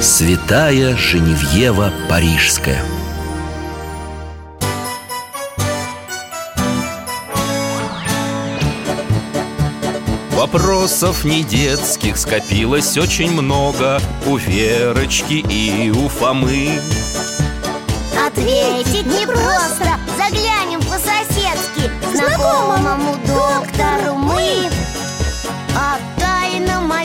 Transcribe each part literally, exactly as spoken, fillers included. Святая Женевьева Парижская. Вопросов недетских скопилось очень много у Верочки и у Фомы. Ответить непросто, заглянем по-соседски к знакомому доктору мы. О тайном, о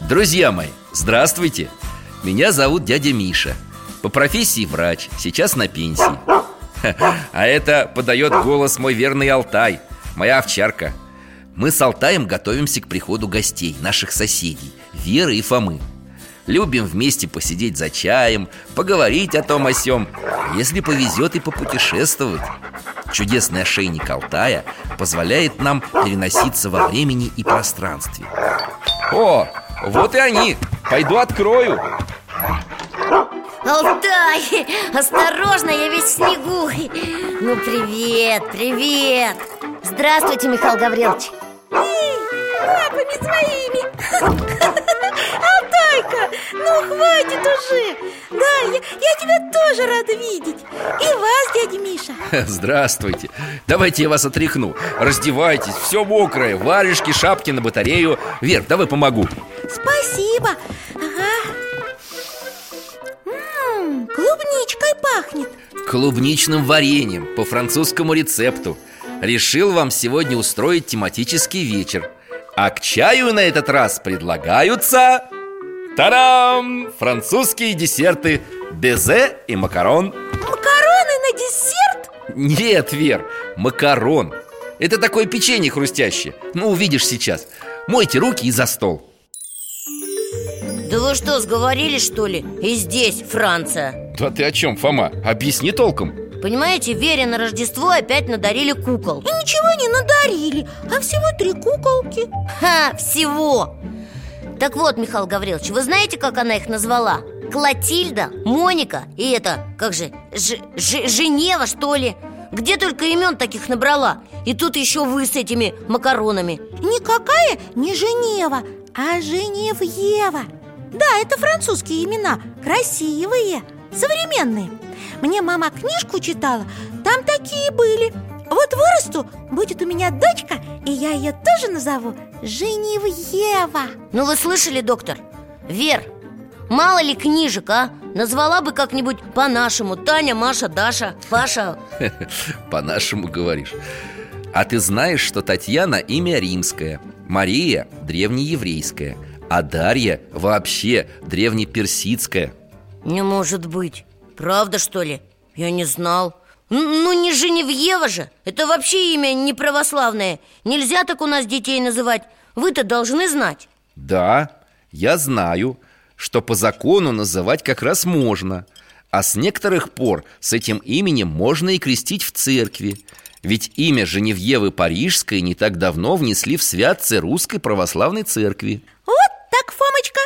Друзья мои, здравствуйте! Меня зовут дядя Миша. По профессии врач, сейчас на пенсии. А это подает голос мой верный Алтай, моя овчарка. Мы с Алтаем готовимся к приходу гостей, наших соседей, Веры и Фомы. Любим вместе посидеть за чаем, поговорить о том о сём, если повезет и попутешествовать. Чудесный ошейник Алтая позволяет нам переноситься во времени и пространстве. О, вот и они, пойду открою. Алтай, осторожно, я весь в снегу. Ну, привет, привет. Здравствуйте, Михаил Гаврилович. Эй, лапами своими. Алтайка, ну хватит уже. Да, я, я тебя тоже рада видеть. И вас, дядя Миша. Здравствуйте. Давайте я вас отряхну. Раздевайтесь, все мокрое. Варежки, шапки на батарею. Вер, давай помогу. Спасибо. Клубничкой пахнет. Клубничным вареньем по французскому рецепту. Решил вам сегодня устроить тематический вечер. А к чаю на этот раз предлагаются... Та-дам! Французские десерты безе и макарон. Макароны на десерт? Нет, Вер, макарон. Это такое печенье хрустящее. Ну, увидишь сейчас. Мойте руки и за стол. Да вы что, сговорились, что ли? И здесь Франция. Да ты о чем, Фома? Объясни толком. Понимаете, Вере на Рождество опять надарили кукол. И ничего не надарили, а всего три куколки. Ха, всего! Так вот, Михаил Гаврилович, вы знаете, как она их назвала? Клотильда, Моника и это, как же, Ж, Ж, Женева, что ли? Где только имен таких набрала? И тут еще вы с этими макаронами. Никакая не Женева, а Женевьева. Да, это французские имена, красивые, современные. Мне мама книжку читала, там такие были. Вот вырасту, будет у меня дочка, и я ее тоже назову Женевьева. Ну вы слышали, доктор? Вер, мало ли книжек, а? Назвала бы как-нибудь по-нашему: Таня, Маша, Даша, Паша. По-нашему, говоришь. А ты знаешь, что Татьяна имя римское, Мария древнееврейское, а Дарья вообще древнеперсидская. Не может быть. Правда, что ли? Я не знал. Ну, не Женевьева же. Это вообще имя не православное. Нельзя так у нас детей называть. Вы-то должны знать. Да, я знаю, что по закону называть как раз можно. А с некоторых пор с этим именем можно и крестить в церкви. Ведь имя Женевьевы Парижской не так давно внесли в святцы Русской Православной Церкви. Так, Фомочка,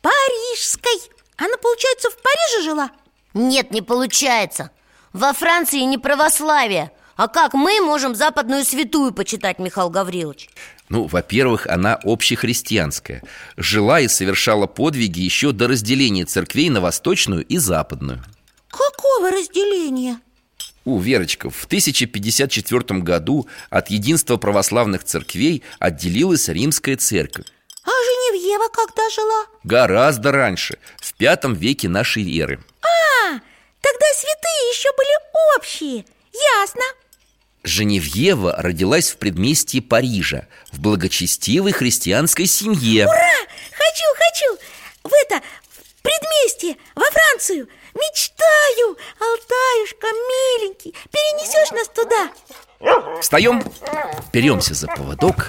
парижской. Она, получается, в Париже жила? Нет, не получается. Во Франции не православие. А как мы можем западную святую почитать, Михаил Гаврилович? Ну, во-первых, она общехристианская. Жила и совершала подвиги еще до разделения церквей на восточную и западную. Какого разделения? У, Верочка, в тысяча пятьдесят четвёртом году от единства православных церквей отделилась Римская церковь. А Женевьева когда жила? Гораздо раньше, в пятом веке нашей эры. А, тогда святые еще были общие, ясно. Женевьева родилась в предместье Парижа, в благочестивой христианской семье. Ура! Хочу, хочу! В это, в предместье, во Францию! Мечтаю! Алтаюшка, миленький, перенесешь нас туда? Встаем, беремся за поводок.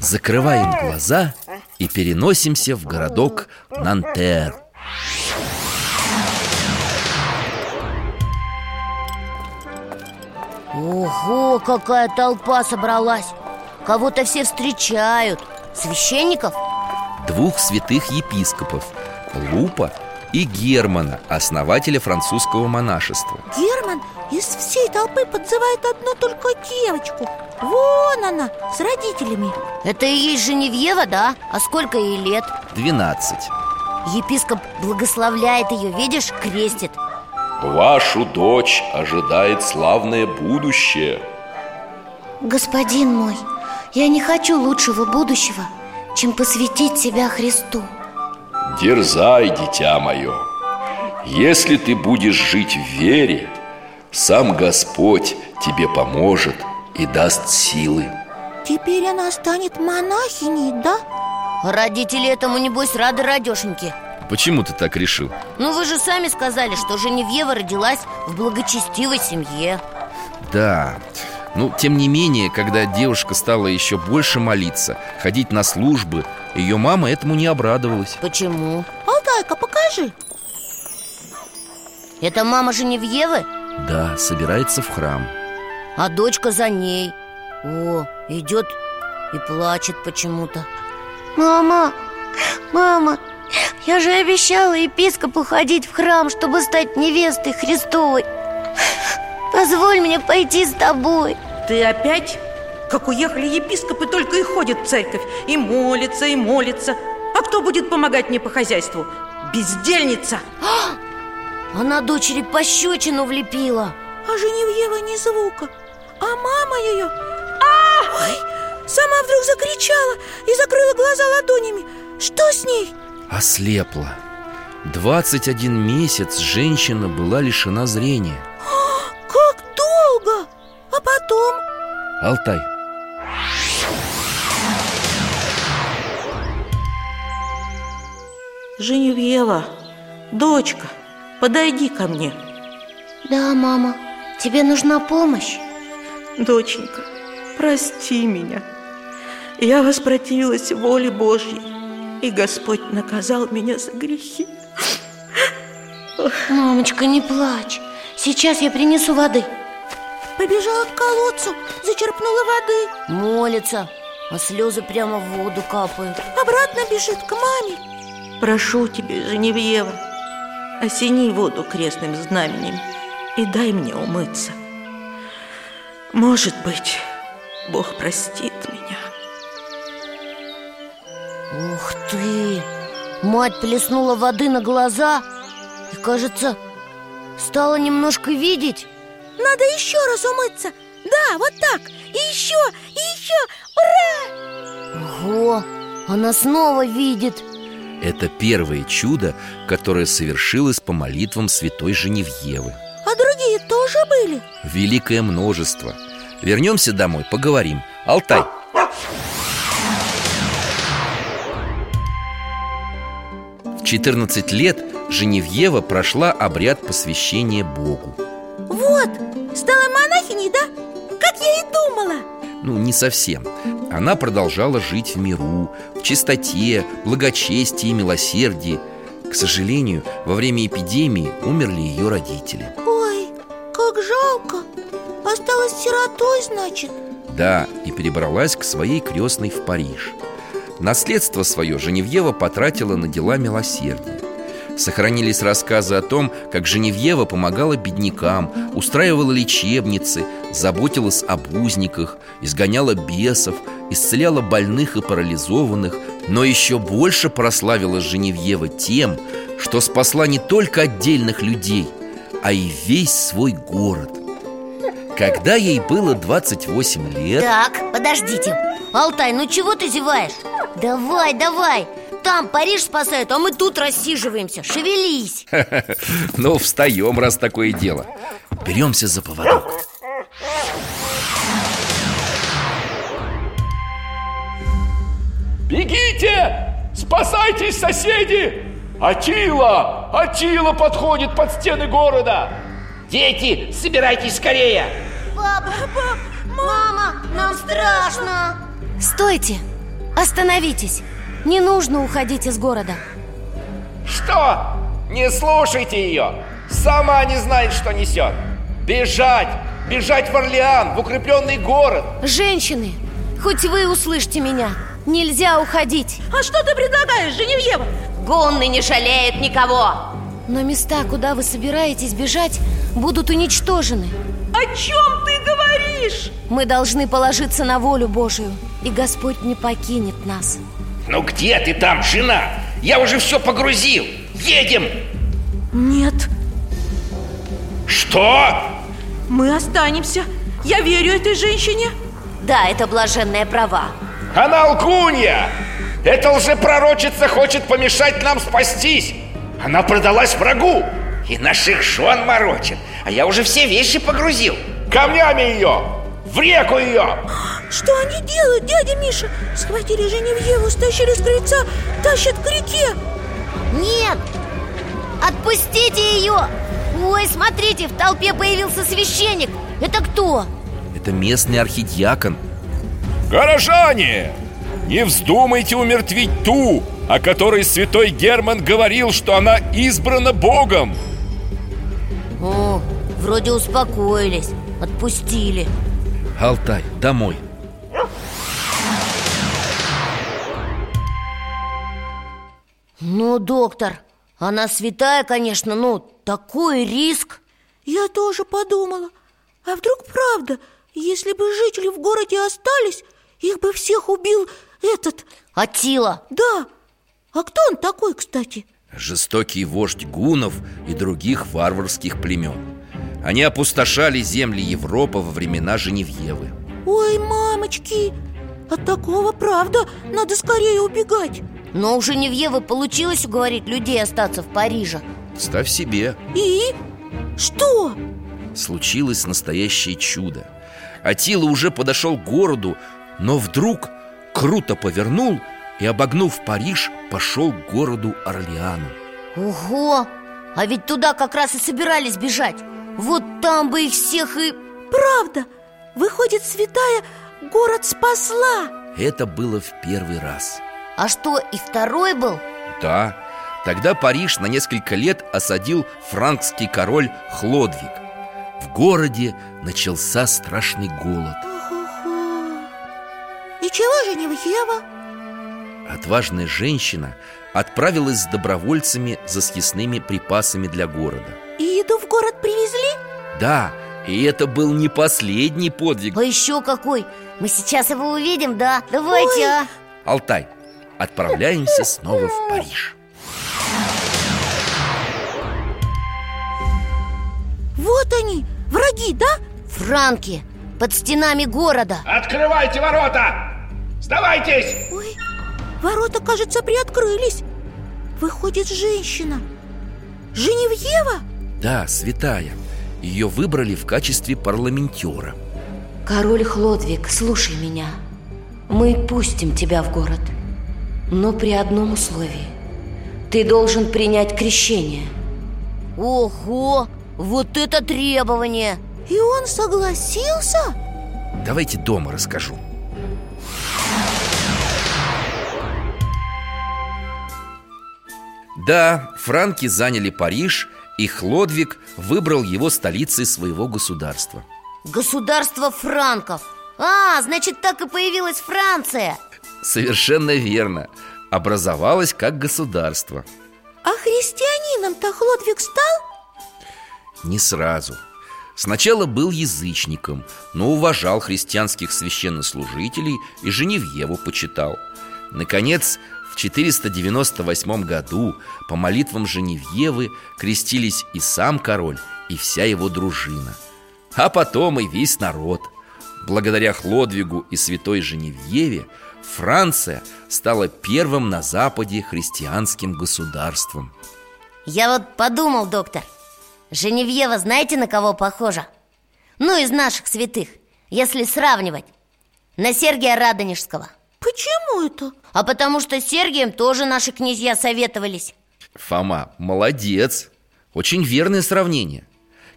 закрываем глаза и переносимся в городок Нантер. Ого, какая толпа собралась! Кого-то все встречают. Священников? Двух святых епископов, Лупа и Германа, основателя французского монашества. Герман из всей толпы подзывает одну только девочку. Вон она, с родителями. Это и есть Женевьева, да? А сколько ей лет? Двенадцать. Епископ благословляет ее, видишь, крестит. Вашу дочь ожидает славное будущее. Господин мой, я не хочу лучшего будущего, чем посвятить себя Христу. Дерзай, дитя мое. Если ты будешь жить в вере, сам Господь тебе поможет и даст силы. Теперь она станет монахиней, да? Родители этому, небось, рады радешеньки. Почему ты так решил? Ну вы же сами сказали, что Женевьева родилась в благочестивой семье. Да, ну тем не менее, когда девушка стала еще больше молиться, ходить на службы, ее мама этому не обрадовалась. Почему? Алтайка, покажи. Это мама Женевьевы? Да, собирается в храм. А дочка за ней. О, идет и плачет почему-то. Мама, мама, я же обещала епископу ходить в храм, чтобы стать невестой Христовой. Позволь мне пойти с тобой. Ты опять? Как уехали епископы, только и ходят в церковь. И молятся, и молятся. А кто будет помогать мне по хозяйству? Бездельница! Она дочери пощечину влепила. А Женевьева ни звука. А мама ее... Ой, сама вдруг закричала и закрыла глаза ладонями. Что с ней? Ослепла. двадцать один месяц женщина была лишена зрения. Как долго! А потом? Алтай. Женевьева, дочка, подойди ко мне. Да, мама, тебе нужна помощь. Доченька, прости меня. Я воспротивилась воле Божьей, и Господь наказал меня за грехи. Мамочка, не плачь. Сейчас я принесу воды. Побежала к колодцу, зачерпнула воды. Молится, а слезы прямо в воду капают. Обратно бежит к маме. Прошу тебя, Женевьева, осени воду крестным знаменем и дай мне умыться. Может быть, Бог простит меня. Ух ты! Мать плеснула воды на глаза и, кажется, стала немножко видеть. Надо еще раз умыться. Да, вот так. И еще, и еще. Ура! Ого, она снова видит. Это первое чудо, которое совершилось по молитвам святой Женевьевы. А другие тоже были? Великое множество. Вернемся домой, поговорим. Алтай. В четырнадцать лет Женевьева прошла обряд посвящения Богу. Вот, стала монахиней, да? Как я и думала. Ну, не совсем. Она продолжала жить в миру, в чистоте, благочестии, милосердии. К сожалению, во время эпидемии умерли ее родители. Ой, как жалко. Осталась сиротой, значит? Да, и перебралась к своей крестной в Париж. Наследство свое Женевьева потратила на дела милосердия. Сохранились рассказы о том, как Женевьева помогала беднякам, устраивала лечебницы, заботилась об узниках, изгоняла бесов, исцеляла больных и парализованных. Но еще больше прославилась Женевьева тем, что спасла не только отдельных людей, а и весь свой город. Когда ей было двадцать восемь лет... Так, подождите. Алтай, ну чего ты зеваешь? Давай, давай. Там Париж спасают, а мы тут рассиживаемся. Шевелись. Ну, встаем, раз такое дело. Беремся за поводок. Бегите! Спасайтесь, соседи! Атила! Атила подходит под стены города! Дети, собирайтесь скорее! Папа, папа, мама, нам страшно! Стойте! Остановитесь! Не нужно уходить из города. Что? Не слушайте ее! Сама не знает, что несет! Бежать! Бежать в Орлеан, в укрепленный город! Женщины, хоть вы услышьте меня! Нельзя уходить! А что ты предлагаешь, Женевьева? Гунны не жалеет никого! Но места, куда вы собираетесь бежать, будут уничтожены. О чем ты говоришь? Мы должны положиться на волю Божию, и Господь не покинет нас. Ну где ты там, жена? Я уже все погрузил. Едем! Нет. Что? Мы останемся. Я верю этой женщине. Да, это блаженная права. Она лгунья! Эта лжепророчица хочет помешать нам спастись. Она продалась врагу и наших жен морочит. А я уже все вещи погрузил. Камнями ее! В реку ее! Что они делают, дядя Миша? Схватили Женевьеву, стащили с крыльца, тащат к реке. Нет! Отпустите ее! Ой, смотрите, в толпе появился священник. Это кто? Это местный архидиакон. Горожане! Не вздумайте умертвить ту, о которой святой Герман говорил, что она избрана Богом. О, вроде успокоились, отпустили. Алтай, домой. Ну, доктор, она святая, конечно, но такой риск. Я тоже подумала, а вдруг правда, если бы жители в городе остались, их бы всех убил этот... Аттила. Да. А кто он такой, кстати? Жестокий вождь гуннов и других варварских племен. Они опустошали земли Европы во времена Женевьевы. Ой, мамочки, от такого, правда, надо скорее убегать. Но у Женевьевы получилось уговорить людей остаться в Париже. Ставь себе. И? Что? Случилось настоящее чудо. Аттила уже подошел к городу, но вдруг круто повернул и, обогнув Париж, пошел к городу Орлеану. Ого! А ведь туда как раз и собирались бежать. Вот там бы их всех и... Правда! Выходит, святая город спасла. Это было в первый раз. А что, и второй был? Да, тогда Париж на несколько лет осадил франкский король Хлодвиг. В городе начался страшный голод. Ого-го. И чего же не Женевьева? Отважная женщина отправилась с добровольцами за съестными припасами для города. И еду в город привезли? Да, и это был не последний подвиг. А еще какой? Мы сейчас его увидим, да? Давайте, ой. А? Алтай, отправляемся снова в Париж. Вот они, враги, да? Франки, под стенами города. Открывайте ворота! Сдавайтесь! Ой. Ворота, кажется, приоткрылись. Выходит женщина. Женевьева? Да, святая. Ее выбрали в качестве парламентера. Король Хлодвиг, слушай меня. Мы пустим тебя в город, но при одном условии. Ты должен принять крещение. Ого, вот это требование! И он согласился? Давайте дома расскажу. Да, франки заняли Париж, и Хлодвиг выбрал его столицей своего государства. Государство франков. А, значит, так и появилась Франция. Совершенно верно. Образовалась как государство. А христианином-то Хлодвиг стал? Не сразу. Сначала был язычником, но уважал христианских священнослужителей и Женевьеву почитал. Наконец, в четыреста девяносто восьмом году по молитвам Женевьевы крестились и сам король, и вся его дружина, а потом и весь народ. Благодаря Хлодвигу и святой Женевьеве Франция стала первым на Западе христианским государством. Я вот подумал, доктор, Женевьева знаете на кого похожа? Ну, из наших святых, если сравнивать, на Сергия Радонежского. Почему это? А потому что с Сергием тоже наши князья советовались. Фома, молодец. Очень верное сравнение.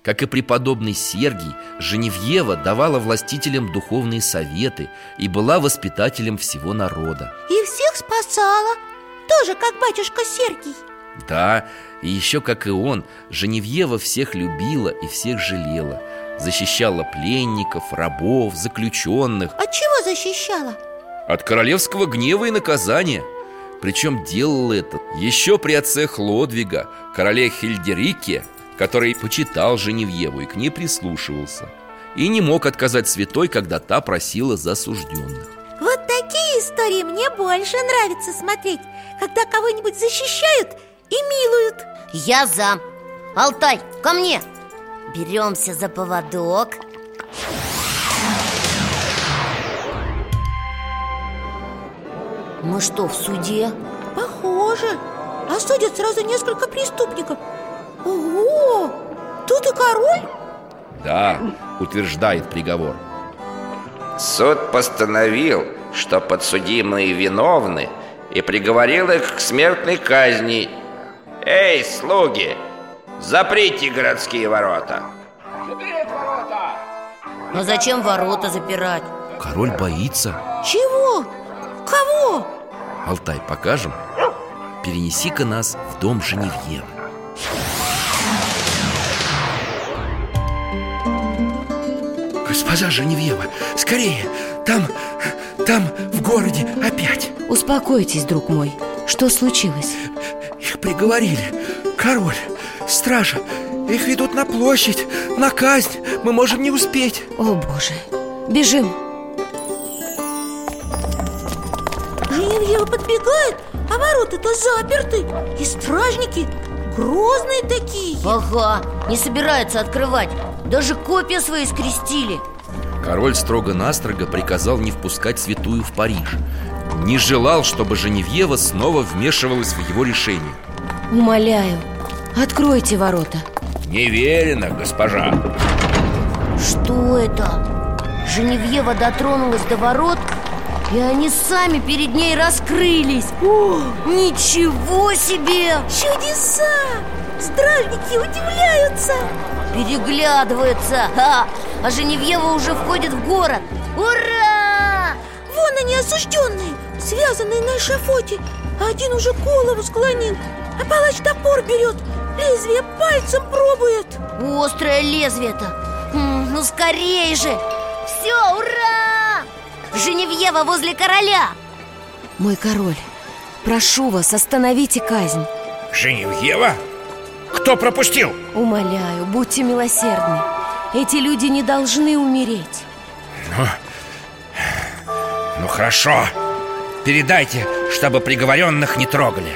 Как и преподобный Сергий, Женевьева давала властителям духовные советы и была воспитателем всего народа. И всех спасала, тоже как батюшка Сергий. Да, и еще как и он, Женевьева всех любила и всех жалела. Защищала пленников, рабов, заключенных. От чего защищала? От королевского гнева и наказания. Причем делала это еще при отце Хлодвига, короле Хильдерике, который почитал Женевьеву и к ней прислушивался, и не мог отказать святой, когда та просила за осужденных. Вот такие истории мне больше нравится смотреть, когда кого-нибудь защищают и милуют. Я за. Алтай, ко мне. Беремся за поводок. Мы что, в суде? Похоже. А судят сразу несколько преступников. Ого! Тут и король? Да, утверждает приговор. Суд постановил, что подсудимые виновны, и приговорил их к смертной казни. Эй, слуги, заприте городские ворота. Запирать ворота! Но зачем ворота запирать? Король боится. Чего? Кого? Алтай, покажем? Перенеси-ка нас в дом Женевьевы. Госпожа Женевьева, скорее! Там, там в городе опять. Успокойтесь, друг мой. Что случилось? Их приговорили. Король, стража, их ведут на площадь, на казнь. Мы можем не успеть. О, боже, бежим. Женевьева подбегает, а ворота-то заперты. И стражники грозные такие. Ага, не собираются открывать. Даже копья свои скрестили. Король строго-настрого приказал не впускать святую в Париж. Не желал, чтобы Женевьева снова вмешивалась в его решение. Умоляю, откройте ворота. Не верено, госпожа. Что это? Женевьева дотронулась до ворот, и они сами перед ней раскрылись. О, ничего себе! Чудеса! Стражники удивляются, переглядываются. А, а Женевьева уже входит в город. Ура! Вон они, осужденные, связанные на эшафоте. Один уже голову склонил, а палач топор берет, лезвие пальцем пробует. Острое лезвие-то. М-м, ну скорее же. Все, ура! Женевьева возле короля. Мой король, прошу вас, остановите казнь. Женевьева? Кто пропустил? Умоляю, будьте милосердны. Эти люди не должны умереть. Ну, ну хорошо. Передайте, чтобы приговоренных не трогали.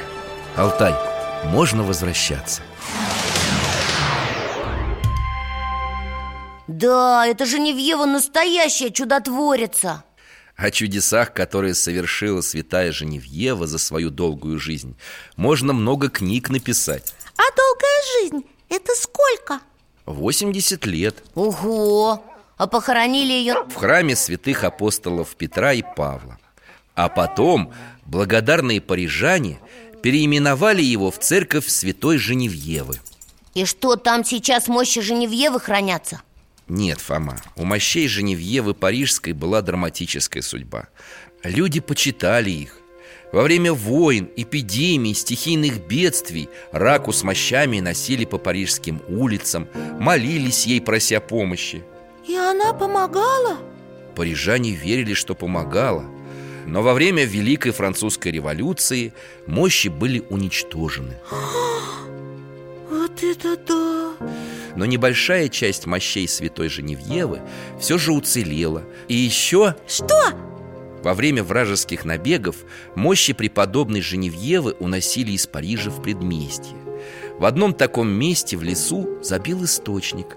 Алтай, можно возвращаться. Да, это Женевьева настоящая чудотворица. О чудесах, которые совершила святая Женевьева за свою долгую жизнь, можно много книг написать. А долгая жизнь – это сколько? восемьдесят лет. Ого! А похоронили ее в храме святых апостолов Петра и Павла. А потом благодарные парижане переименовали его в церковь святой Женевьевы. И что, там сейчас мощи Женевьевы хранятся? Нет, Фома, у мощей Женевьевы Парижской была драматическая судьба. Люди почитали их. Во время войн, эпидемий, стихийных бедствий раку с мощами носили по парижским улицам, молились ей, прося помощи. И она помогала? Парижане верили, что помогала. Но во время Великой Французской революции мощи были уничтожены. Вот это да! Но небольшая часть мощей святой Женевьевы все же уцелела. И еще... Что? Во время вражеских набегов мощи преподобной Женевьевы уносили из Парижа в предместье. В одном таком месте в лесу забил источник.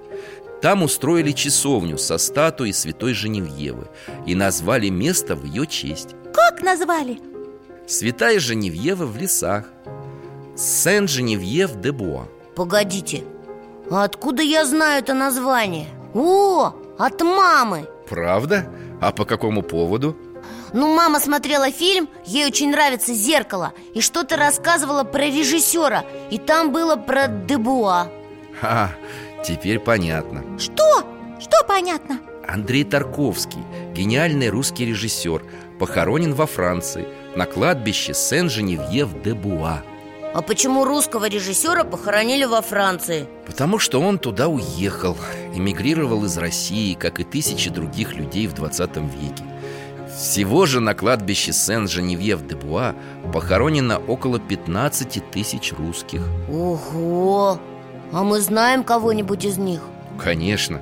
Там устроили часовню со статуей святой Женевьевы и назвали место в ее честь. Как назвали? Святая Женевьева в лесах. Сен-Женевьев-де-Буа. Погодите, а откуда я знаю это название? О, от мамы. Правда? А по какому поводу? Ну, мама смотрела фильм, ей очень нравится «Зеркало», и что-то рассказывала про режиссера, и там было про Дебуа. Ха, Теперь понятно. Что? Что понятно? Андрей Тарковский, гениальный русский режиссер, похоронен во Франции на кладбище Сен-Женевьев-де-Буа. А почему русского режиссера похоронили во Франции? Потому что он туда уехал, эмигрировал из России, как и тысячи других людей в двадцатом веке. Всего же на кладбище Сен-Женевьев-де-Буа похоронено около пятнадцати тысяч русских. Ого! А мы знаем кого-нибудь из них? Конечно!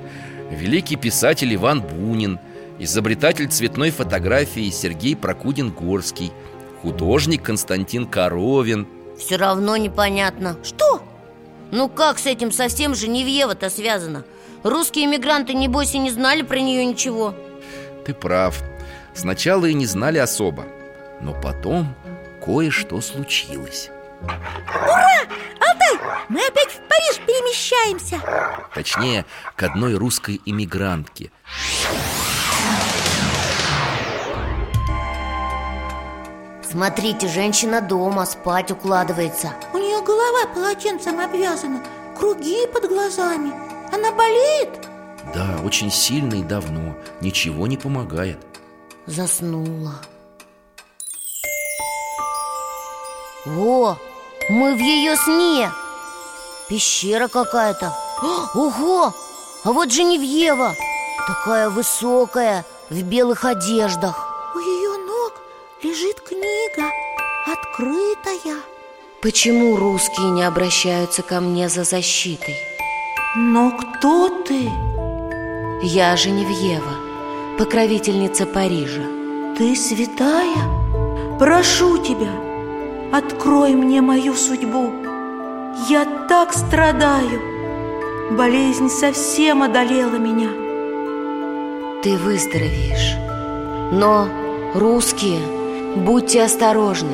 Великий писатель Иван Бунин, изобретатель цветной фотографии Сергей Прокудин-Горский, художник Константин Коровин. Все равно непонятно. Что? Ну как с этим совсем Женевьева-то связано? Русские эмигранты, небось, и не знали про нее ничего. Ты прав. Сначала и не знали особо. Но потом кое-что случилось. Ура! Алтай, мы опять в Париж перемещаемся. Точнее, к одной русской эмигрантке. Смотрите, женщина дома, спать укладывается. У нее голова полотенцем обвязана, круги под глазами. Она болеет? Да, очень сильно и давно. Ничего не помогает. Заснула. Во, мы в ее сне. Пещера какая-то. Ого, а вот Женевьева. Такая высокая, в белых одеждах. У ее ног лежит книга, открытая. Почему русские не обращаются ко мне за защитой? Но кто ты? Я Женевьева, покровительница Парижа. Ты святая? Прошу тебя, открой мне мою судьбу. Я так страдаю. Болезнь совсем одолела меня. Ты выздоровеешь. Но, русские, будьте осторожны.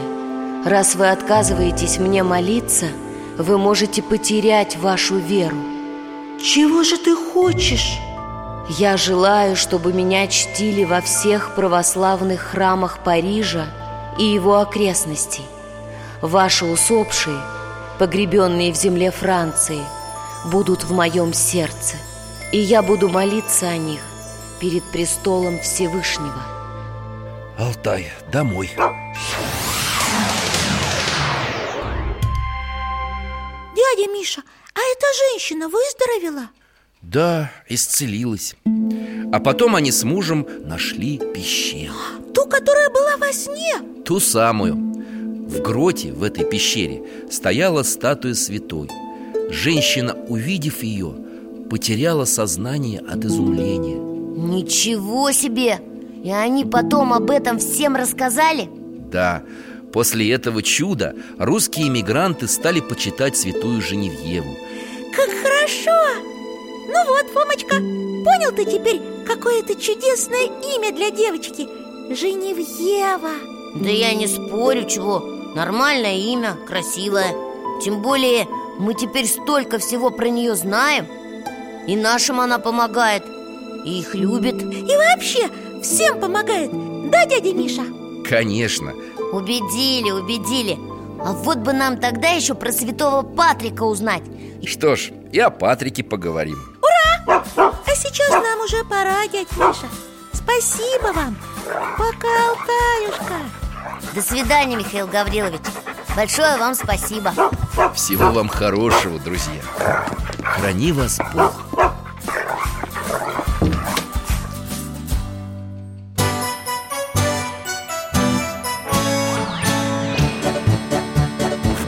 Раз вы отказываетесь мне молиться, вы можете потерять вашу веру. Чего же ты хочешь? Я желаю, чтобы меня чтили во всех православных храмах Парижа и его окрестностей. Ваши усопшие, погребенные в земле Франции, будут в моем сердце, и я буду молиться о них перед престолом Всевышнего. Алтай, домой. Дядя Миша, а эта женщина выздоровела? Да, исцелилась. А потом они с мужем нашли пещеру. Ту, которая была во сне? Ту самую. В гроте, в этой пещере, стояла статуя святой. Женщина, увидев ее, потеряла сознание от изумления. Ничего себе! И они потом об этом всем рассказали? Да, после этого чуда русские эмигранты стали почитать святую Женевьеву. Как хорошо! Ну вот, Фомочка, понял ты теперь, какое это чудесное имя для девочки? Женевьева. Да я не спорю, чего. Нормальное имя, красивое. Тем более, мы теперь столько всего про нее знаем. И нашим она помогает, и их любит. И вообще, всем помогает. Да, дядя Миша? Конечно. Убедили, убедили. А вот бы нам тогда еще про святого Патрика узнать. Что ж, и о Патрике поговорим. Ура! А сейчас нам уже пора, дядя Миша. Спасибо вам. Пока, Алтаюшка. До свидания, Михаил Гаврилович. Большое вам спасибо. Всего вам хорошего, друзья. Храни вас Бог. В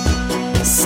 С